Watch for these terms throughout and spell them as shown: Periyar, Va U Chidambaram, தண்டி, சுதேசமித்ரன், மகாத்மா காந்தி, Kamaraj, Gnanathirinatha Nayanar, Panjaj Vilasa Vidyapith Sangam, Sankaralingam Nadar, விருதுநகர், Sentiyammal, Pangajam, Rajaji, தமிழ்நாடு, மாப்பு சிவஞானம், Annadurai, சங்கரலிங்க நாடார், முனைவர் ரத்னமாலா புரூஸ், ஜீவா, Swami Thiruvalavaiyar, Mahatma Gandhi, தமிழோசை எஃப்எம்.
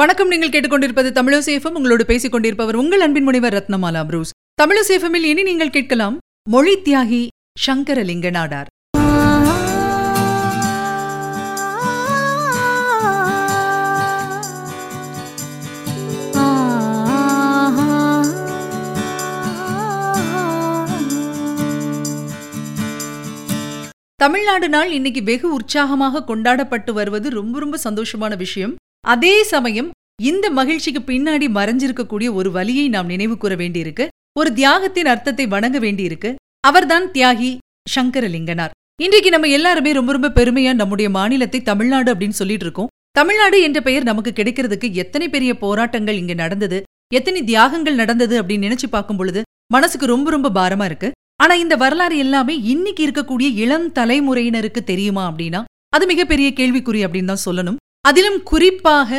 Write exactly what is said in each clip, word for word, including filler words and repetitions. வணக்கம். நீங்கள் கேட்டுக்கொண்டிருப்பது தமிழோசை எஃப்எம். உங்களோடு பேசிக் கொண்டிருப்பவர் உங்கள் அன்பின் முனைவர் ரத்னமாலா புரூஸ். தமிழோசை எஃப்எம்மில் இனி நீங்கள் கேட்கலாம் மொழி தியாகி சங்கரலிங்க நாடார். தமிழ்நாடு நாள் இன்னைக்கு வெகு உற்சாகமாக கொண்டாடப்பட்டு வருவது ரொம்ப ரொம்ப சந்தோஷமான விஷயம். அதே சமயம் இந்த மகிழ்ச்சிக்கு பின்னாடி மறைஞ்சிருக்கக்கூடிய ஒரு வலியை நாம் நினைவு கூற வேண்டியிருக்கு. ஒரு தியாகத்தின் அர்த்தத்தை வணங்க வேண்டியிருக்கு. அவர்தான் தியாகி சங்கரலிங்கனார். இன்றைக்கு நம்ம எல்லாருமே ரொம்ப ரொம்ப பெருமையா நம்முடைய மாநிலத்தை தமிழ்நாடு அப்படின்னு சொல்லிட்டு இருக்கோம். தமிழ்நாடு என்ற பெயர் நமக்கு கிடைக்கிறதுக்கு எத்தனை பெரிய போராட்டங்கள் இங்க நடந்தது, எத்தனை தியாகங்கள் நடந்தது அப்படின்னு நினைச்சு பார்க்கும் பொழுது மனசுக்கு ரொம்ப ரொம்ப பாரமா இருக்கு. ஆனா இந்த வரலாறு எல்லாமே இன்னைக்கு இருக்கக்கூடிய இளம் தலைமுறையினருக்கு தெரியுமா அப்படின்னா அது மிகப்பெரிய கேள்விக்குறி அப்படின்னு தான் சொல்லணும். அதிலும் குறிப்பாக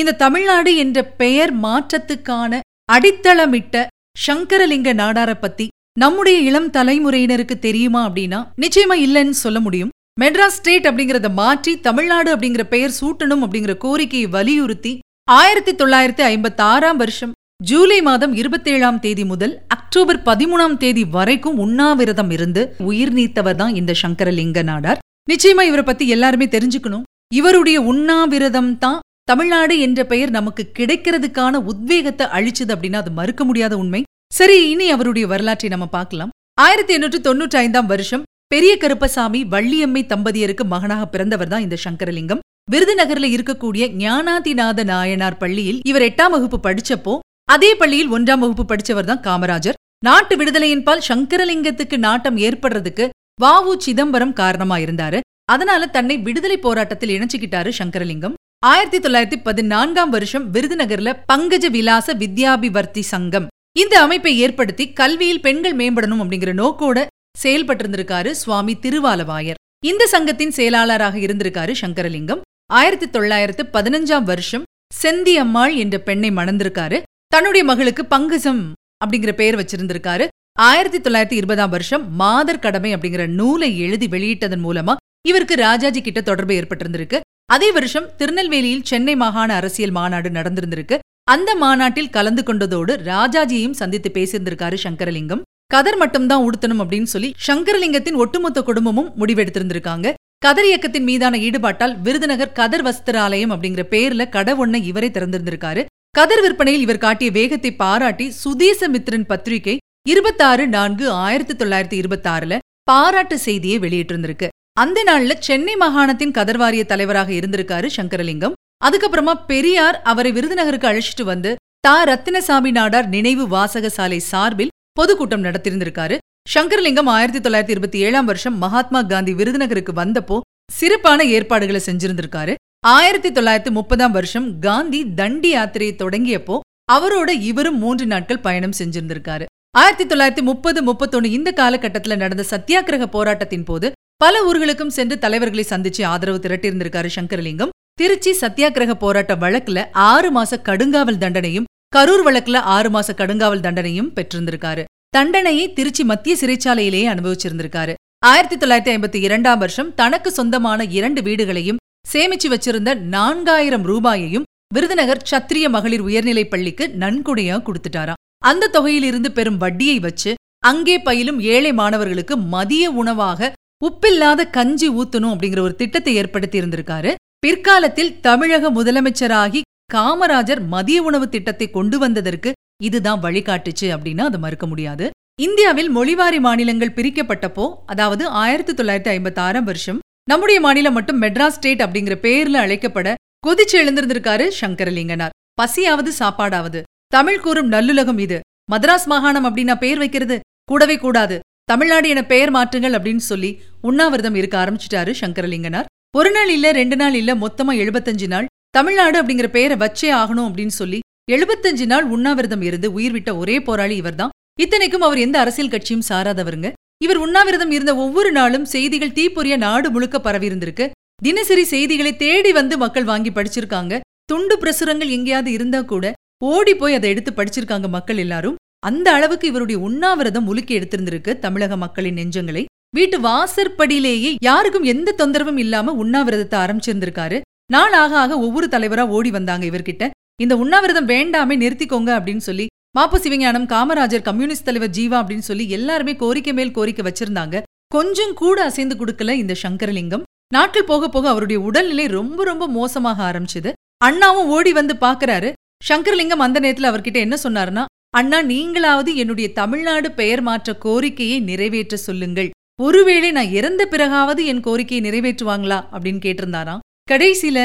இந்த தமிழ்நாடு என்ற பெயர் மாற்றத்துக்கான அடித்தளமிட்ட சங்கரலிங்க நாடாரை பத்தி நம்முடைய இளம் தலைமுறையினருக்கு தெரியுமா அப்படின்னா நிச்சயமா இல்லைன்னு சொல்ல முடியும். மெட்ராஸ் ஸ்டேட் அப்படிங்கறத மாற்றி தமிழ்நாடு அப்படிங்கிற பெயர் சூட்டணும் அப்படிங்கிற கோரிக்கையை வலியுறுத்தி ஆயிரத்தி தொள்ளாயிரத்தி ஐம்பத்தி ஆறாம் வருஷம் ஜூலை மாதம் இருபத்தி ஏழாம் தேதி முதல் அக்டோபர் பதிமூணாம் தேதி வரைக்கும் உண்ணாவிரதம் இருந்து உயிர் நீத்தவர் தான் இந்த சங்கரலிங்க நாடார். நிச்சயமா இவரை பத்தி எல்லாருமே தெரிஞ்சுக்கணும். இவருடைய உண்ணாவிரதம் தான் தமிழ்நாடு என்ற பெயர் நமக்கு கிடைக்கிறதுக்கான உத்வேகத்தை அளிச்சது அப்படின்னா அது மறுக்க முடியாத உண்மை. சரி, இனி அவருடைய வரலாற்றை நம்ம பார்க்கலாம். ஆயிரத்தி எண்ணூற்று தொன்னூற்றி ஐந்தாம் வருஷம் பெரிய கருப்பசாமி வள்ளியம்மை தம்பதியருக்கு மகனாக பிறந்தவர் தான் இந்த சங்கரலிங்கம். விருதுநகர்ல இருக்கக்கூடிய ஞானாதிநாத நாயனார் பள்ளியில் இவர் எட்டாம் வகுப்பு படிச்சப்போ அதே பள்ளியில் ஒன்றாம் வகுப்பு படிச்சவர் தான் காமராஜர். நாட்டு விடுதலையின்பால் சங்கரலிங்கத்துக்கு நாட்டம் ஏற்படுறதுக்கு வா உ சிதம்பரம் காரணமா இருந்தாரு. அதனால தன்னை விடுதலை போராட்டத்தில் இணைச்சுக்கிட்டாரு சங்கரலிங்கம். ஆயிரத்தி தொள்ளாயிரத்தி பதினான்காம் வருஷம் விருதுநகர்ல பங்கஜ விலாச வித்யாபிவர்த்தி சங்கம் இந்த அமைப்பை ஏற்படுத்தி கல்வியில் பெண்கள் மேம்படணும் அப்படிங்கிற நோக்கோட செயல்பட்டிருந்திருக்காரு சுவாமி திருவாலவாயர். இந்த சங்கத்தின் செயலாளராக இருந்திருக்காரு சங்கரலிங்கம். ஆயிரத்தி தொள்ளாயிரத்து பதினஞ்சாம் வருஷம் செந்தியம்மாள் என்ற பெண்ணை மணந்திருக்காரு. தன்னுடைய மகளுக்கு பங்கஜம் அப்படிங்கிற பெயர் வச்சிருந்திருக்காரு. ஆயிரத்தி தொள்ளாயிரத்தி இருபதாம் வருஷம் மாதர் கடமை அப்படிங்கிற நூலை எழுதி வெளியிட்டதன் மூலமா இவருக்கு ராஜாஜி கிட்ட தொடர்பு ஏற்பட்டிருந்திருக்கு. அதே வருஷம் திருநெல்வேலியில் சென்னை மாகாண அரசியல் மாநாடு நடந்திருந்திருக்கு. அந்த மாநாட்டில் கலந்து கொண்டதோடு ராஜாஜியையும் சந்தித்து பேசியிருந்திருக்காரு சங்கரலிங்கம். கதர் மட்டும்தான் உடுத்தணும் அப்படின்னு சொல்லி சங்கரலிங்கத்தின் ஒட்டுமொத்த குடும்பமும் முடிவெடுத்திருந்திருக்காங்க. கதர் இயக்கத்தின் மீதான ஈடுபாட்டால் விருதுநகர் கதர் வஸ்திராலயம் அப்படிங்கிற பேர்ல கடை ஒன்றை இவரை திறந்திருந்திருக்காரு. கதர் விற்பனையில் இவர் காட்டிய வேகத்தை பாராட்டி சுதேசமித்ரன் பத்திரிகை இருபத்தாறு நான்கு ஆயிரத்தி தொள்ளாயிரத்தி இருபத்தி ஆறுல பாராட்டு செய்தியை வெளியிட்டிருந்திருக்கு. அந்த நாள்ல சென்னை மாகாணத்தின் கதர் வாரிய தலைவராக இருந்திருக்காரு சங்கரலிங்கம். அதுக்கப்புறமா பெரியார் அவரை விருதுநகருக்கு அழைச்சிட்டு வந்து தா ரத்தினசாமி நாடார் நினைவு வாசகசாலை சார்பில் பொதுக்கூட்டம் நடத்தியிருந்திருக்காரு. சங்கரலிங்கம் ஆயிரத்தி தொள்ளாயிரத்தி இருபத்தி ஏழாம் வருஷம் மகாத்மா காந்தி விருதுநகருக்கு வந்தப்போ சிறப்பான ஏற்பாடுகளை செஞ்சிருந்திருக்காரு. ஆயிரத்தி தொள்ளாயிரத்தி முப்பதாம் வருஷம் காந்தி தண்டி யாத்திரையை தொடங்கியப்போ அவரோட இவரும் மூன்று நாட்கள் பயணம் செஞ்சிருந்திருக்காரு. ஆயிரத்தி தொள்ளாயிரத்தி முப்பது முப்பத்தொன்னு இந்த காலகட்டத்தில் நடந்த சத்தியாகிரக போராட்டத்தின் போது பல ஊர்களுக்கும் சென்று தலைவர்களை சந்திச்சு ஆதரவு திரட்டியிருந்திருக்காரு சங்கரலிங்கம். திருச்சி சத்தியாகிரக போராட்ட வழக்குல ஆறு மாச கடுங்காவல் தண்டனையும் கரூர் வழக்குல ஆறு மாச கடுங்காவல் தண்டனையும் பெற்றிருந்திருக்காரு. தண்டனையை திருச்சி மத்திய சிறைச்சாலையிலேயே அனுபவிச்சிருந்திருக்காரு. ஆயிரத்தி தொள்ளாயிரத்தி ஐம்பத்தி இரண்டாம் வருஷம் தனக்கு சொந்தமான இரண்டு வீடுகளையும் சேமிச்சு வச்சிருந்த நான்காயிரம் ரூபாயையும் விருதுநகர் சத்திரிய மகளிர் உயர்நிலைப் பள்ளிக்கு நன்கொடையா கொடுத்துட்டாராம். அந்த தொகையிலிருந்து பெறும் வட்டியை வச்சு அங்கே பயிலும் ஏழை மாணவர்களுக்கு மதிய உணவாக உப்பில்லாத கஞ்சி ஊத்தணும் அப்படிங்கிற ஒரு திட்டத்தை ஏற்படுத்தி இருந்திருக்காரு. பிற்காலத்தில் தமிழக முதலமைச்சராகி காமராஜர் மதிய உணவு திட்டத்தை கொண்டு வந்ததற்கு இதுதான் வழிகாட்டுச்சு அப்படின்னு அது மறுக்க முடியாது. இந்தியாவில் மொழிவாரி மாநிலங்கள் பிரிக்கப்பட்டப்போ அதாவது ஆயிரத்தி தொள்ளாயிரத்தி ஐம்பத்தி ஆறாம் வருஷம் நம்முடைய மாநிலம் மட்டும் மெட்ராஸ் ஸ்டேட் அப்படிங்கிற பேர்ல அழைக்கப்பட கொதிச்சு எழுந்திருந்திருக்காரு சங்கரலிங்கனார். பசியாவது சாப்பாடாவது, தமிழ் கூறும் நல்லுலகம் இது, மதராஸ் மாகாணம் அப்படின்னா பேர் வைக்கிறது கூடவே கூடாது, தமிழ்நாடு என பெயர் மாற்றுங்கள் அப்படின்னு சொல்லி உண்ணாவிரதம் இருக்க ஆரம்பிச்சிட்டாரு சங்கரலிங்கனார். ஒரு நாள் இல்ல ரெண்டு நாள் இல்ல மொத்தமா எழுபத்தஞ்சு நாள் தமிழ்நாடு அப்படிங்கிற பெயரை வச்சே ஆகணும் அப்படின்னு சொல்லி எழுபத்தஞ்சு நாள் உண்ணாவிரதம் இருந்து உயிர் விட்ட ஒரே போராளி இவர் தான். இத்தனைக்கும் அவர் எந்த அரசியல் கட்சியும் சாராதவருங்க. இவர் உண்ணாவிரதம் இருந்த ஒவ்வொரு நாளும் செய்திகள் தீப்பொறிய நாடு முழுக்க பரவியிருந்திருக்கு. தினசரி செய்திகளை தேடி வந்து மக்கள் வாங்கி படிச்சிருக்காங்க. துண்டு பிரசுரங்கள் எங்கேயாவது இருந்தா கூட ஓடி போய் அதை எடுத்து படிச்சிருக்காங்க மக்கள் எல்லாரும். அந்த அளவுக்கு இவருடைய உண்ணாவிரதம் உலுக்கி எடுத்திருந்திருக்கு தமிழக மக்களின் நெஞ்சங்களை. வீட்டு வாசற்படியிலேயே யாருக்கும் எந்த தொந்தரவும் இல்லாம உண்ணாவிரதத்தை ஆரம்பிச்சிருந்திருக்காரு. நாளாக ஆக ஒவ்வொரு தலைவரா ஓடி வந்தாங்க இவர்கிட்ட. இந்த உண்ணாவிரதம் வேண்டாமே நிறுத்திக்கோங்க அப்படின்னு சொல்லி மாப்பு சிவஞானம், காமராஜர், கம்யூனிஸ்ட் தலைவர் ஜீவா அப்படின்னு சொல்லி எல்லாருமே கோரிக்கை மேல் கோரிக்கை வச்சிருந்தாங்க. கொஞ்சம் கூட அசைந்து கொடுக்கல இந்த சங்கரலிங்கம். நாட்கள் போக போக அவருடைய உடல்நிலை ரொம்ப ரொம்ப மோசமாக ஆரம்பிச்சது. அண்ணாவும் ஓடி வந்து பாக்குறாரு. சங்கரலிங்கம் அந்த நேரத்துல அவர்கிட்ட என்ன சொன்னாருன்னா, அண்ணா நீங்களாவது என்னுடைய தமிழ்நாடு பெயர் மாற்ற கோரிக்கையை நிறைவேற்ற சொல்லுங்கள், ஒருவேளை நான் இறந்த பிறகாவது என் கோரிக்கையை நிறைவேற்றுவாங்களா அப்படின்னு கேட்டிருந்தாராம். கடைசியில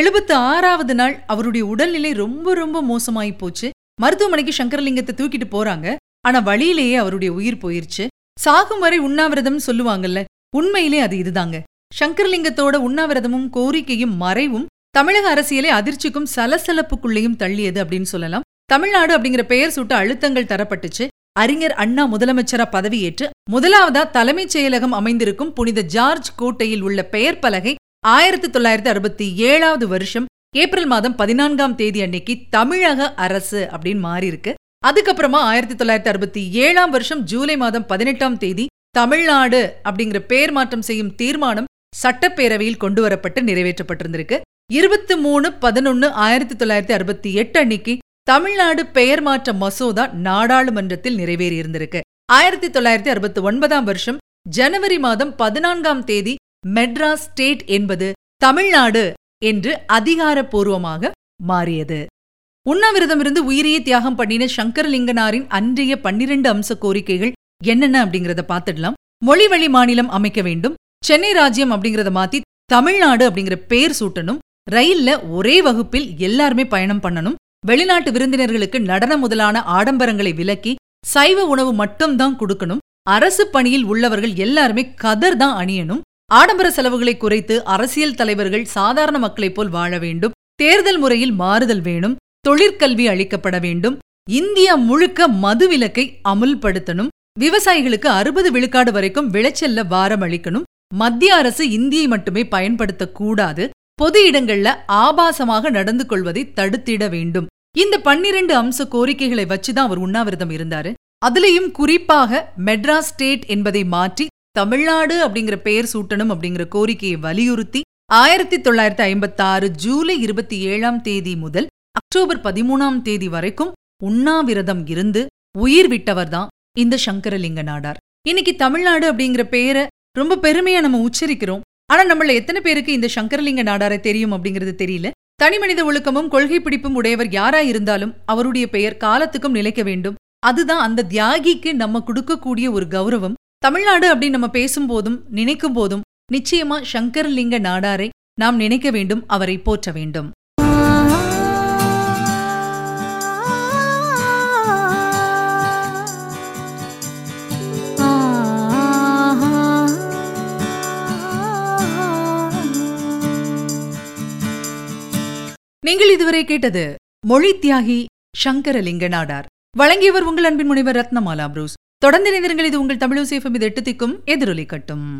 எழுபத்து ஆறாவது நாள் அவருடைய உடல்நிலை ரொம்ப ரொம்ப மோசமாயி போச்சு. மருத்துவமனைக்கு சங்கரலிங்கத்தை தூக்கிட்டு போறாங்க. ஆனா வழியிலேயே அவருடைய உயிர் போயிருச்சு. சாகும் வரை உண்ணாவிரதம் சொல்லுவாங்கல்ல, உண்மையிலே அது இதுதாங்க. சங்கரலிங்கத்தோட உண்ணாவிரதமும் கோரிக்கையும் மறைவும் தமிழக அரசியலை அதிர்ச்சிக்கும் சலசலப்புக்குள்ளேயும் தள்ளியது அப்படின்னு சொல்லலாம். தமிழ்நாடு அப்படிங்கிற பெயர் சூட்ட அழுத்தங்கள் தரப்பட்டுச்சு. அறிஞர் அண்ணா முதலமைச்சரா பதவியேற்று முதலாவதா தலைமைச் செயலகம் அமைந்திருக்கும் புனித ஜார்ஜ் கோட்டையில் உள்ள பெயர் பலகை ஆயிரத்தி தொள்ளாயிரத்தி அறுபத்தி ஏழாவது வருஷம் ஏப்ரல் மாதம் பதினான்காம் தேதி அன்னைக்கு தமிழக அரசு அப்படின்னு மாறி இருக்கு. அதுக்கப்புறமா ஆயிரத்தி தொள்ளாயிரத்தி அறுபத்தி ஏழாம் வருஷம் ஜூலை மாதம் பதினெட்டாம் தேதி தமிழ்நாடு அப்படிங்கிற பெயர் மாற்றம் செய்யும் தீர்மானம் சட்டப்பேரவையில் கொண்டு வரப்பட்டு நிறைவேற்றப்பட்டிருந்திருக்கு. இருபத்தி மூணு பதினொன்னு ஆயிரத்தி தொள்ளாயிரத்தி அறுபத்தி எட்டு அன்னைக்கு தமிழ்நாடு பெயர் மாற்ற மசோதா நாடாளுமன்றத்தில் நிறைவேறி இருந்திருக்கு. ஆயிரத்தி தொள்ளாயிரத்தி அறுபத்தி ஒன்பதாம் வருஷம் ஜனவரி மாதம் பதினான்காம் தேதி மெட்ராஸ் ஸ்டேட் என்பது தமிழ்நாடு என்று அதிகாரப்பூர்வமாக மாறியது. உண்ணாவிரதம் இருந்து உயிரியை தியாகம் பண்ணின சங்கரலிங்கனாரின் அன்றைய பன்னிரண்டு அம்ச கோரிக்கைகள் என்னென்ன அப்படிங்கறத பார்த்துடலாம். மொழி வழி மாநிலம் அமைக்க வேண்டும், சென்னை ராஜ்யம் அப்படிங்கறத மாத்தி தமிழ்நாடு அப்படிங்கிற பெயர் சூட்டணும், ரயில்ல ஒரே வகுப்பில் எல்லாருமே பயணம் பண்ணணும், வெளிநாட்டு விருந்தினர்களுக்கு நடனம் முதலான ஆடம்பரங்களை விலக்கி சைவ உணவு மட்டும்தான் கொடுக்கணும், அரசு பணியில் உள்ளவர்கள் எல்லாருமே கதர் தான் அணியணும், ஆடம்பர செலவுகளை குறைத்து அரசியல் தலைவர்கள் சாதாரண மக்களைப் போல் வாழ வேண்டும், தேர்தல் முறையில் மாறுதல் வேணும், தொழிற்கல்வி அளிக்கப்பட வேண்டும், இந்தியா முழுக்க மது விலக்கை அமுல்படுத்தணும், விவசாயிகளுக்கு அறுபது விழுக்காடு வரைக்கும் விளைச்சல்ல வாரம் அளிக்கணும், மத்திய அரசு இந்தியை மட்டுமே பயன்படுத்தக்கூடாது, பொது இடங்கள்ல ஆபாசமாக நடந்து கொள்வதை தடுத்திட வேண்டும். இந்த பன்னிரண்டு அம்ச கோரிக்கைகளை வச்சுதான் அவர் உண்ணாவிரதம் இருந்தாரு. அதுலயும் குறிப்பாக மெட்ராஸ் ஸ்டேட் என்பதை மாற்றி தமிழ்நாடு அப்படிங்கிற பெயர் சூட்டணும் அப்படிங்கிற கோரிக்கையை வலியுறுத்தி ஆயிரத்தி தொள்ளாயிரத்தி ஐம்பத்தி ஆறு ஜூலை இருபத்தி ஏழாம் தேதி முதல் அக்டோபர் பதிமூணாம் தேதி வரைக்கும் உண்ணாவிரதம் இருந்து உயிர் விட்டவர்தான் இந்த சங்கரலிங்க நாடார். இன்னைக்கு தமிழ்நாடு அப்படிங்கிற பெயரை ரொம்ப பெருமையா நம்ம உச்சரிக்கிறோம். ஆனா நம்மள எத்தனை பேருக்கு இந்த சங்கரலிங்க நாடாரை தெரியும் அப்படிங்கிறது தெரியல. தனிமனித ஒழுக்கமும் கொள்கை பிடிப்பும் உடையவர் யாராயிருந்தாலும் அவருடைய பெயர் காலத்துக்கும் நிலைக்க வேண்டும். அதுதான் அந்த தியாகிக்கு நம்ம கொடுக்கக்கூடிய ஒரு கௌரவம். தமிழ்நாடு அப்படின்னு நம்ம பேசும் போதும் நினைக்கும் போதும் நிச்சயமா சங்கரலிங்க நாடாரை நாம் நினைக்க வேண்டும், அவரை போற்ற வேண்டும். நீங்கள் இதுவரை கேட்டது மொழி தியாகி சங்கரலிங்க நாடார். வழங்கியவர் உங்கள் அன்பின் முனைவர் ரத்னமாலா புரூஸ். தொடர்ந்து நினைந்திருங்கள். இது உங்கள் தமிழ் ஓசை எஃப் எம். இது எட்டு திக்கும் எதிரொலி கட்டும்.